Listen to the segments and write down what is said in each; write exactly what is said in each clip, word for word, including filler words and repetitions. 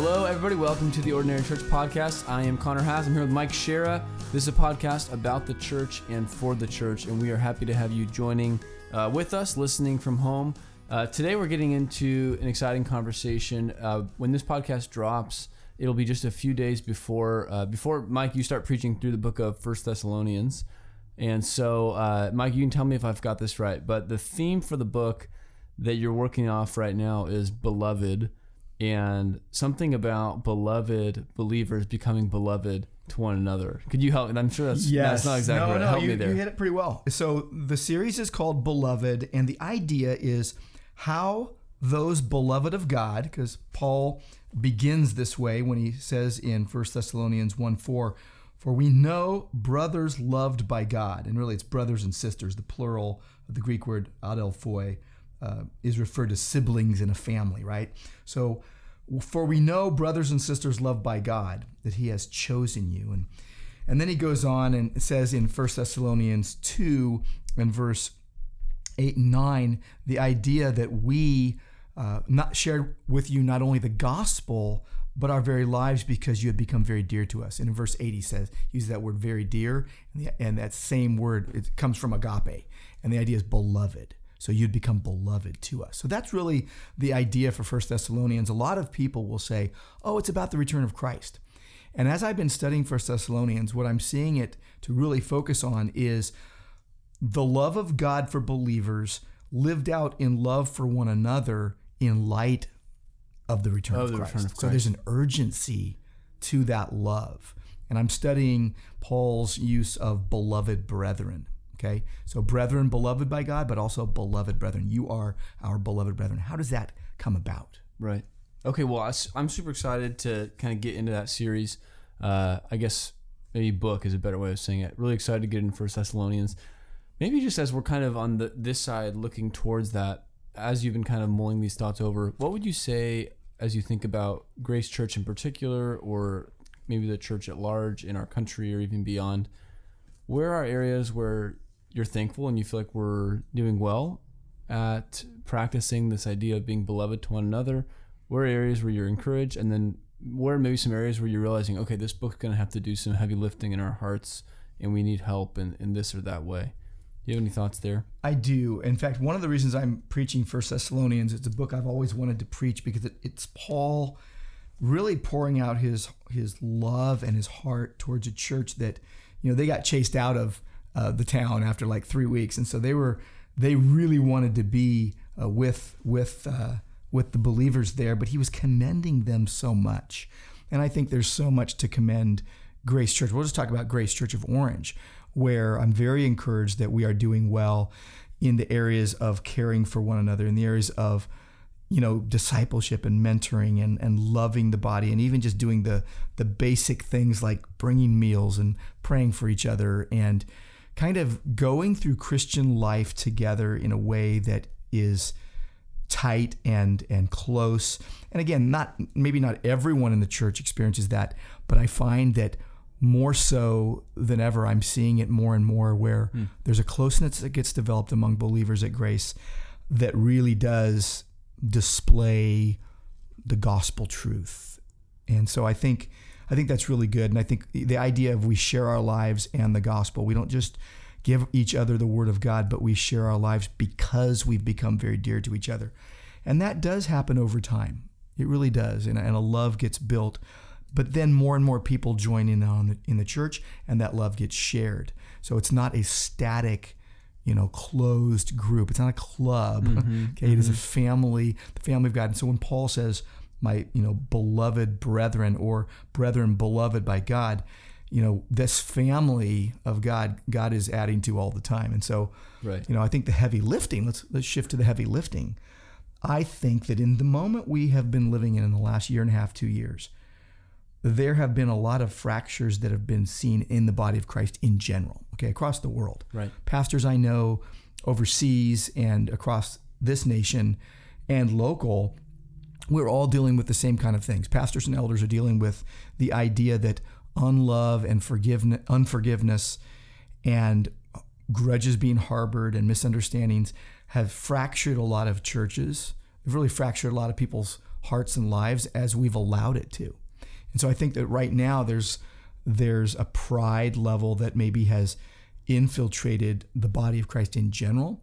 Hello, everybody. Welcome to the Ordinary Church Podcast. I am Connor Haas. I'm here with Mike Shira. This is a podcast about the church and for the church, and we are happy to have you joining uh, with us, listening from home. Uh, today, we're getting into an exciting conversation. Uh, when this podcast drops, it'll be just a few days before, uh, before Mike, you start preaching through the book of First Thessalonians. And so, uh, Mike, you can tell me if I've got this right, but the theme for the book that you're working off right now is beloved. And something about beloved believers becoming beloved to one another. Could you help? And I'm sure that's, yes. that's not exactly no, right. No, help you, me there. You hit it pretty well. So the series is called Beloved, and the idea is how those beloved of God, because Paul begins this way when he says in First Thessalonians one four, "For we know brothers loved by God," and really it's brothers and sisters. The plural of the Greek word adelphoi Uh, is referred to siblings in a family, right? So, for we know brothers and sisters loved by God, that he has chosen you. And and then he goes on and says in First Thessalonians two and verse eight and nine, the idea that we uh, not shared with you not only the gospel, but our very lives because you have become very dear to us. And in verse eight, he says, use that word very dear, and that same word, it comes from agape. And the idea is beloved. So you'd become beloved to us. So that's really the idea for First Thessalonians. A lot of people will say, oh, it's about the return of Christ. And as I've been studying First Thessalonians, what I'm seeing it to really focus on is the love of God for believers lived out in love for one another in light of the return, oh, of, the Christ. return of Christ. So there's an urgency to that love. And I'm studying Paul's use of beloved brethren. Okay, so brethren, beloved by God, but also beloved brethren. You are our beloved brethren. How does that come about? Right. Okay, well, I'm super excited to kind of get into that series. Uh, I guess maybe book is a better way of saying it. Really excited to get into First Thessalonians. Maybe just as we're kind of on the, this side looking towards that, as you've been kind of mulling these thoughts over, what would you say as you think about Grace Church in particular, or maybe the church at large in our country or even beyond? Where are areas where you're thankful and you feel like we're doing well at practicing this idea of being beloved to one another? Where are areas where you're encouraged? And then where are maybe some areas where you're realizing, okay, this book's going to have to do some heavy lifting in our hearts and we need help in, in this or that way? Do you have any thoughts there? I do. In fact, one of the reasons I'm preaching First Thessalonians, it's a book I've always wanted to preach because it, it's Paul really pouring out his his love and his heart towards a church that, you know, they got chased out of Uh, the town after like three weeks, and so they were they really wanted to be uh, with with uh, with the believers there, but he was commending them so much, and I think there's so much to commend Grace Church. We'll just talk about Grace Church of Orange, where I'm very encouraged that we are doing well in the areas of caring for one another, in the areas of, you know, discipleship and mentoring and, and loving the body, and even just doing the the basic things like bringing meals and praying for each other and kind of going through Christian life together in a way that is tight and and close. And again, not maybe not everyone in the church experiences that, but I find that more so than ever, I'm seeing it more and more where mm. there's a closeness that gets developed among believers at Grace that really does display the gospel truth. And so I think I think that's really good. And I think the idea of we share our lives and the gospel, we don't just give each other the word of God, but we share our lives because we've become very dear to each other. And that does happen over time. It really does. And, and a love gets built. But then more and more people join in on the, in the church, and that love gets shared. So it's not a static, you know, closed group. It's not a club. Mm-hmm. Okay, mm-hmm. It is a family, the family of God. And so when Paul says, my, you know, beloved brethren, or brethren beloved by God, you know, this family of God, God is adding to all the time. And so, right. you know, I think the heavy lifting, let's let's shift to the heavy lifting. I think that in the moment we have been living in, in the last year and a half, two years, there have been a lot of fractures that have been seen in the body of Christ in general, okay, across the world. Right. Pastors I know overseas and across this nation and local, we're all dealing with the same kind of things. Pastors and elders are dealing with the idea that unlove and forgiveness, unforgiveness and grudges being harbored and misunderstandings have fractured a lot of churches. They've really fractured a lot of people's hearts and lives as we've allowed it to. And so I think that right now there's there's a pride level that maybe has infiltrated the body of Christ in general.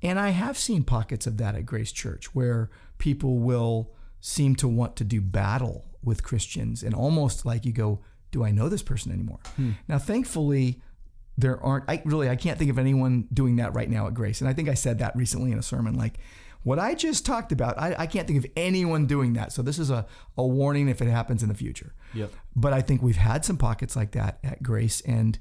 And I have seen pockets of that at Grace Church where people will seem to want to do battle with Christians, and almost like you go, do I know this person anymore? Hmm. Now, thankfully, there aren't, I really, I can't think of anyone doing that right now at Grace. And I think I said that recently in a sermon, like what I just talked about, I, I can't think of anyone doing that. So this is a, a warning if it happens in the future. Yep. But I think we've had some pockets like that at Grace, and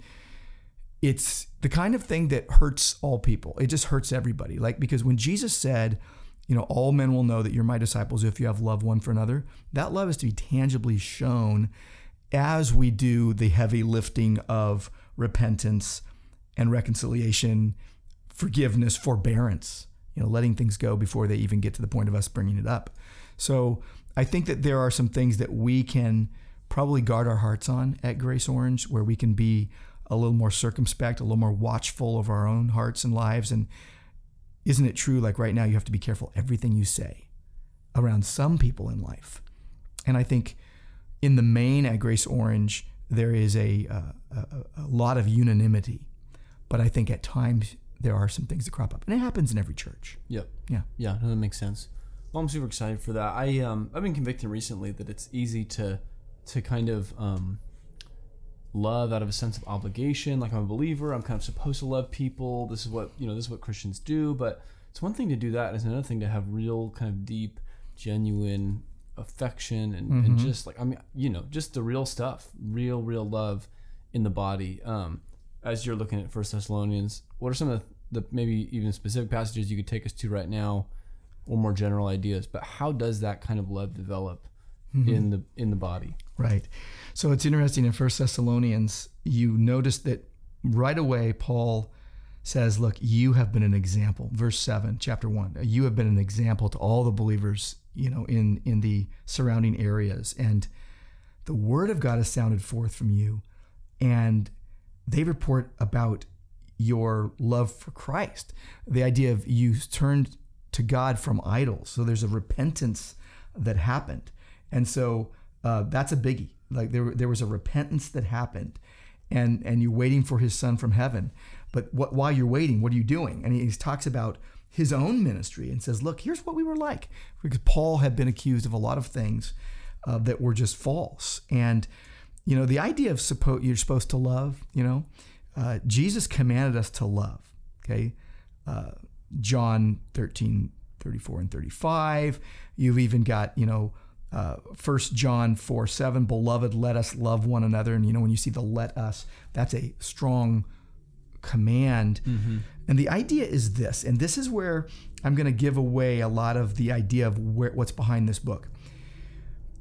it's the kind of thing that hurts all people. It just hurts everybody. Like, because when Jesus said, you know, all men will know that you're my disciples if you have love one for another, that love is to be tangibly shown as we do the heavy lifting of repentance and reconciliation, forgiveness, forbearance, you know, letting things go before they even get to the point of us bringing it up. So I think that there are some things that we can probably guard our hearts on at Grace Orange, where we can be a little more circumspect, a little more watchful of our own hearts and lives. And isn't it true, like right now, you have to be careful everything you say around some people in life? And I think in the main at Grace Orange, there is a, uh, a, a lot of unanimity. But I think at times there are some things that crop up. And it happens in every church. Yep. Yeah. Yeah, no, that makes sense. Well, I'm super excited for that. I, um, I've been convicted recently that it's easy to to kind of um, love out of a sense of obligation. Like, I'm a believer, I'm kind of supposed to love people. This is what, you know, this is what Christians do. But it's one thing to do that, and it's another thing to have real kind of deep, genuine affection and, mm-hmm. and just like, I mean, you know, just the real stuff, real, real love in the body. Um, as you're looking at First Thessalonians, what are some of the, the maybe even specific passages you could take us to right now, or more general ideas? But how does that kind of love develop mm-hmm. in the in the body? Right. So it's interesting in First Thessalonians, you notice that right away Paul says, look, you have been an example. Verse seven, chapter one, you have been an example to all the believers, you know, in, in the surrounding areas. And the word of God has sounded forth from you. And they report about your love for Christ. The idea of you turned to God from idols. So there's a repentance that happened. And so uh, that's a biggie. Like there there was a repentance that happened, and, and you're waiting for his son from heaven. But what, while you're waiting, what are you doing? And he, he talks about his own ministry and says, look, here's what we were like. Because Paul had been accused of a lot of things uh, that were just false. And, you know, the idea of suppo- you're supposed to love, you know, uh, Jesus commanded us to love, okay? Uh, John thirteen, thirty-four and thirty-five. You've even got, you know, uh, First John four, seven, beloved, let us love one another. And, you know, when you see the let us, that's a strong command. Mm-hmm. And the idea is this, and this is where I'm going to give away a lot of the idea of where, what's behind this book.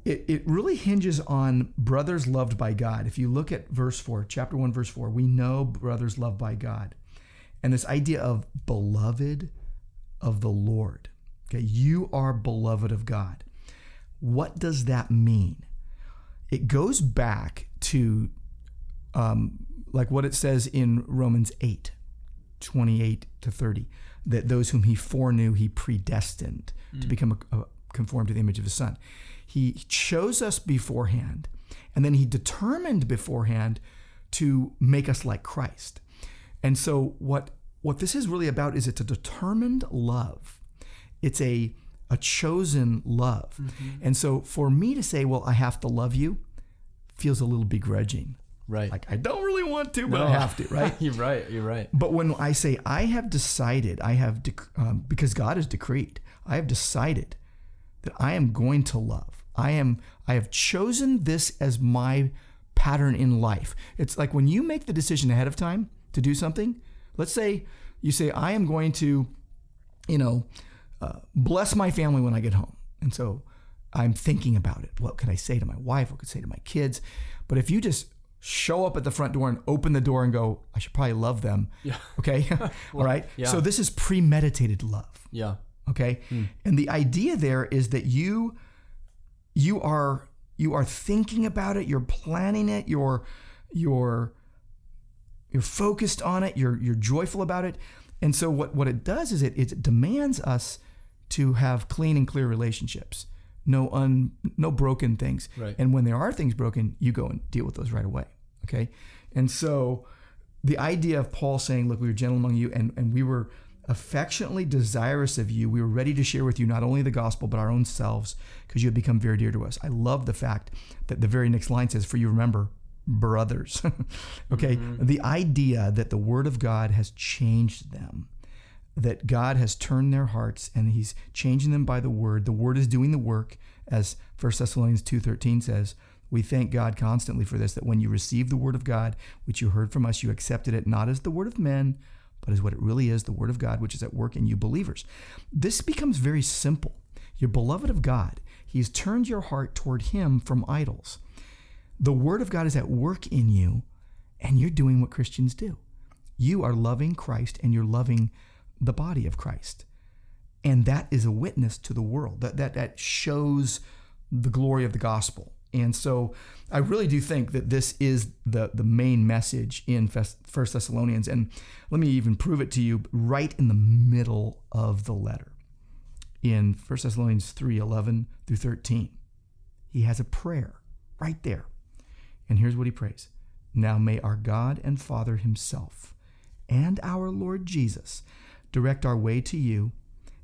It, it really hinges on brothers loved by God. If you look at verse four, chapter one, verse four, we know brothers loved by God. And this idea of beloved of the Lord. Okay, you are beloved of God. What does that mean? It goes back to um, like what it says in Romans eight, twenty-eight to thirty, that those whom he foreknew, he predestined mm. to become a, a, conformed to the image of his son. He chose us beforehand, and then he determined beforehand to make us like Christ. And so what what this is really about is it's a determined love. It's a, a chosen love. Mm-hmm. And so for me to say, well, I have to love you, feels a little begrudging. Right. Like, I don't really want to, but no. I have to, right? You're right. You're right. But when I say, I have decided, I have, dec- um, because God has decreed, I have decided that I am going to love. I am, I have chosen this as my pattern in life. It's like when you make the decision ahead of time to do something, let's say you say, I am going to, you know, uh, bless my family when I get home. And so I'm thinking about it. What could I say to my wife? What could I say to my kids? But if you just show up at the front door and open the door and go, I should probably love them. Yeah. Okay. All right. Yeah. So this is premeditated love. Yeah. Okay. Mm. And the idea there is that you, you are, you are thinking about it. You're planning it. You're, you're, you're focused on it. You're, you're joyful about it. And so what, what it does is it, it demands us to have clean and clear relationships. no un, no broken things. Right. And when there are things broken, you go and deal with those right away. Okay. And so the idea of Paul saying, look, we were gentle among you and, and we were affectionately desirous of you. We were ready to share with you not only the gospel, but our own selves, because you have become very dear to us. I love the fact that the very next line says, for you remember, brothers. Okay. Mm-hmm. The idea that the word of God has changed them, that God has turned their hearts and he's changing them by the word. The word is doing the work, as First Thessalonians two thirteen says. We thank God constantly for this, that when you received the word of God, which you heard from us, you accepted it not as the word of men, but as what it really is, the word of God, which is at work in you believers. This becomes very simple. You're beloved of God. He's turned your heart toward him from idols. The word of God is at work in you, and you're doing what Christians do. You are loving Christ, and you're loving the body of Christ. And that is a witness to the world. That, that, that shows the glory of the gospel. And so I really do think that this is the, the main message in First Thessalonians. And let me even prove it to you right in the middle of the letter. In First Thessalonians three eleven through thirteen, he has a prayer right there. And here's what he prays. Now may our God and Father himself and our Lord Jesus direct our way to you,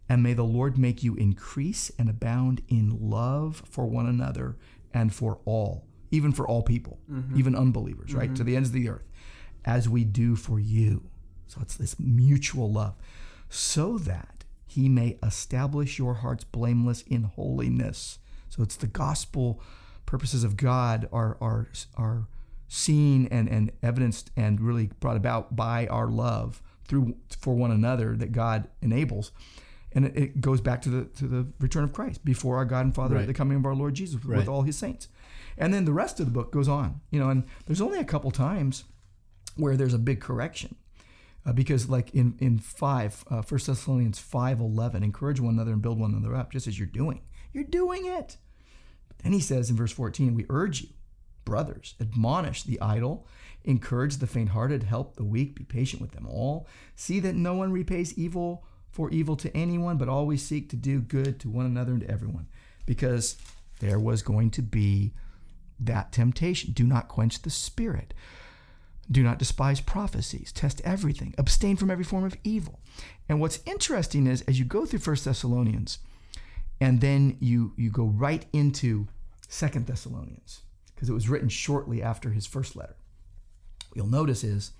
and may the Lord make you increase and abound in love for one another and for all, even for all people, mm-hmm. even unbelievers, right? Mm-hmm. To the ends of the earth, as we do for you. So it's this mutual love, so that he may establish your hearts blameless in holiness. So it's the gospel purposes of God are are are seen and, and evidenced and really brought about by our love through for one another that God enables. And it goes back to the to the return of Christ before our God and Father right. at the coming of our Lord Jesus right. with all his saints. And then the rest of the book goes on, you know, and there's only a couple times where there's a big correction uh, because like in, in five, uh, First Thessalonians five eleven, encourage one another and build one another up just as you're doing. You're doing it. But then he says in verse fourteen, we urge you, brothers, admonish the idle, encourage the faint-hearted, help the weak, be patient with them all. See that no one repays evil for evil to anyone, but always seek to do good to one another and to everyone, because there was going to be that temptation. Do not quench the spirit. Do not despise prophecies. Test everything. Abstain from every form of evil. And what's interesting is, as you go through First Thessalonians, and then you you go right into Second Thessalonians, because it was written shortly after his first letter. What you'll notice is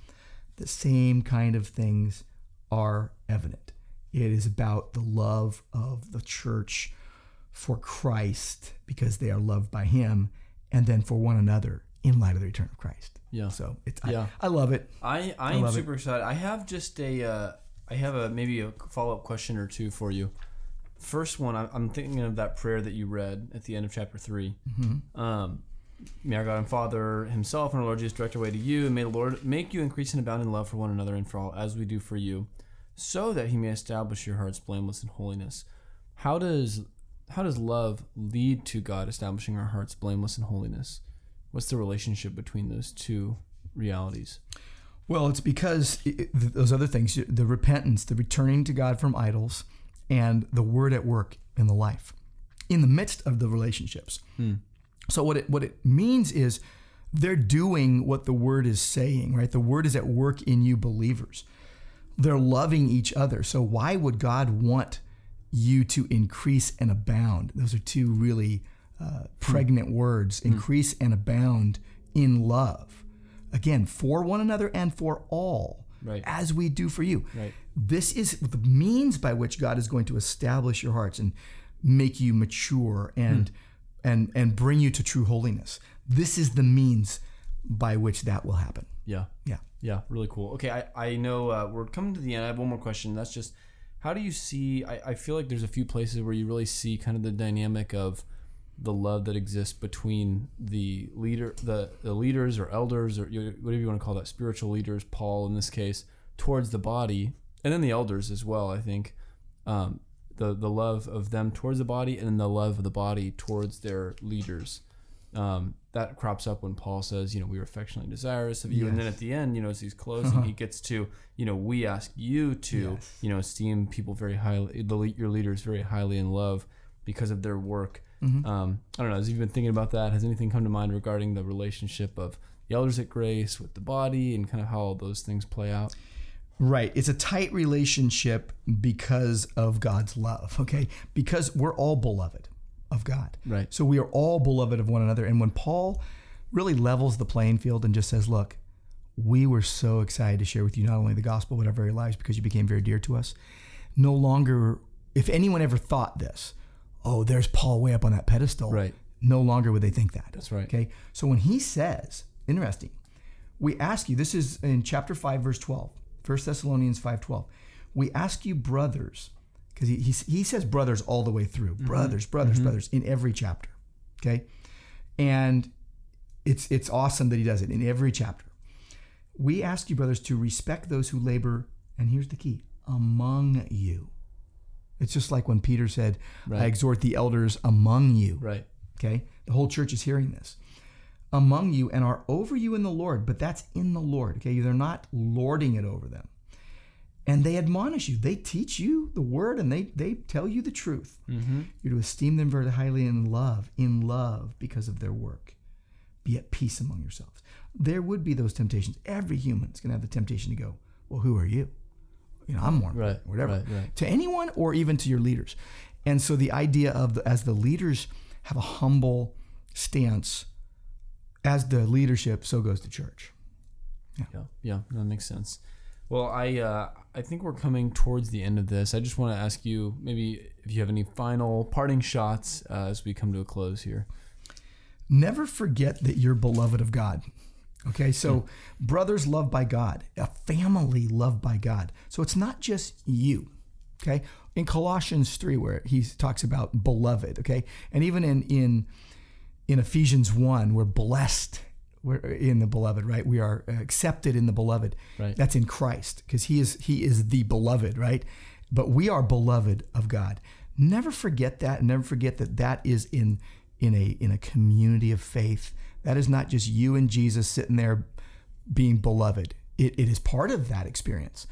the same kind of things are evident. It is about the love of the church for Christ, because they are loved by him, and then for one another in light of the return of Christ. Yeah. So it's yeah. I, I love it. I, I, I am super it. excited. I have just a uh, I have a maybe a follow up question or two for you. First one, I'm thinking of that prayer that you read at the end of chapter three. Mm-hmm. Um, May our God and Father himself and our Lord Jesus direct our way to you, and may the Lord make you increase and abound in love for one another and for all, as we do for you, so that he may establish your hearts blameless in holiness. How does how does love lead to God establishing our hearts blameless in holiness? What's the relationship between those two realities? Well, it's because it, those other things, the repentance, the returning to God from idols, and the word at work in the life, in the midst of the relationships. Hmm. So what it what it means is they're doing what the word is saying, right? The word is at work in you believers. They're loving each other. So why would God want you to increase and abound? Those are two really uh, pregnant mm. words, increase mm. and abound in love. Again, for one another and for all, right. as we do for you. Right. This is the means by which God is going to establish your hearts and make you mature and mm. and and bring you to true holiness. This is the means by which that will happen. Yeah. Yeah. Yeah, really cool. Okay, I, I know uh, we're coming to the end. I have one more question. That's just, how do you see, I, I feel like there's a few places where you really see kind of the dynamic of the love that exists between the leader, the, the leaders or elders or whatever you want to call that, spiritual leaders, Paul in this case, towards the body, and then the elders as well, I think. Um, the, the love of them towards the body, and then the love of the body towards their leaders. Um, that crops up when Paul says, you know, we were affectionately desirous of you. Yes. And then at the end, you know, as he's closing, he gets to, you know, we ask you to, yes. you know, esteem people very highly, the, your leaders very highly in love because of their work. Mm-hmm. Um, I don't know, as you've been thinking about that, has anything come to mind regarding the relationship of the elders at Grace with the body and kind of how all those things play out? Right. It's a tight relationship because of God's love, okay? Because we're all beloved of God. Right. So we are all beloved of one another. And when Paul really levels the playing field and just says, look, we were so excited to share with you not only the gospel, but our very lives because you became very dear to us. No longer, if anyone ever thought this, oh, there's Paul way up on that pedestal. Right. No longer would they think that. That's right. Okay. So when he says, interesting, we ask you, this is in chapter five, verse twelve, First Thessalonians five twelve. We ask you, brothers, because he, he he says brothers all the way through. Mm-hmm. Brothers, brothers, mm-hmm. brothers in every chapter. Okay. And it's it's awesome that he does it in every chapter. We ask you, brothers, to respect those who labor, and here's the key, among you. It's just like when Peter said, right. I exhort the elders among you. Right. Okay. The whole church is hearing this. Among you and are over you in the Lord, but that's in the Lord. Okay. They're not lording it over them. And they admonish you. They teach you the word and they, they tell you the truth. Mm-hmm. You're to esteem them very highly in love, in love because of their work. Be at peace among yourselves. There would be those temptations. Every human's going to have the temptation to go, well, who are you? You know, I'm Mormon, right, whatever, right, right. to anyone or even to your leaders. And so the idea of the, as the leaders have a humble stance, as the leadership, so goes the church. Yeah, yeah, yeah that makes sense. Well, I uh, I think we're coming towards the end of this. I just want to ask you maybe if you have any final parting shots uh, as we come to a close here. Never forget that you're beloved of God. Okay, so brothers loved by God, a family loved by God. So it's not just you, okay? In Colossians three, where he talks about beloved, okay? And even in in, in Ephesians one, we're blessed we're in the beloved, right? We are accepted in the beloved. Right. That's in Christ, because he is he is the beloved, right? But we are beloved of God. Never forget that. Never forget that that is in in a in a community of faith. That is not just you and Jesus sitting there being beloved. It, it is part of that experience.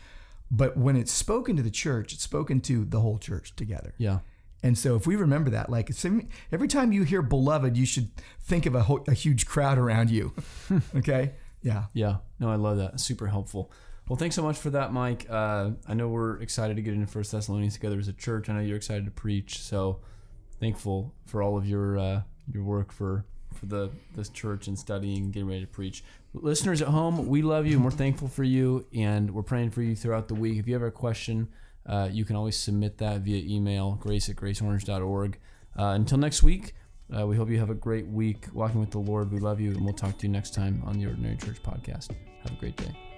But when it's spoken to the church, it's spoken to the whole church together. Yeah. And so if we remember that, like every time you hear beloved, you should think of a, ho- a huge crowd around you. Okay? Yeah. Yeah. No, I love that. Super helpful. Well, thanks so much for that, Mike. Uh, I know we're excited to get into First Thessalonians together as a church. I know you're excited to preach. So thankful for all of your uh, your work for... for the this church and studying, getting ready to preach. Listeners at home, we love you and we're thankful for you and we're praying for you throughout the week. If you have a question, uh, you can always submit that via email, grace at graceorange dot org. Uh, until next week, uh, we hope you have a great week walking with the Lord. We love you and we'll talk to you next time on the Ordinary Church Podcast. Have a great day.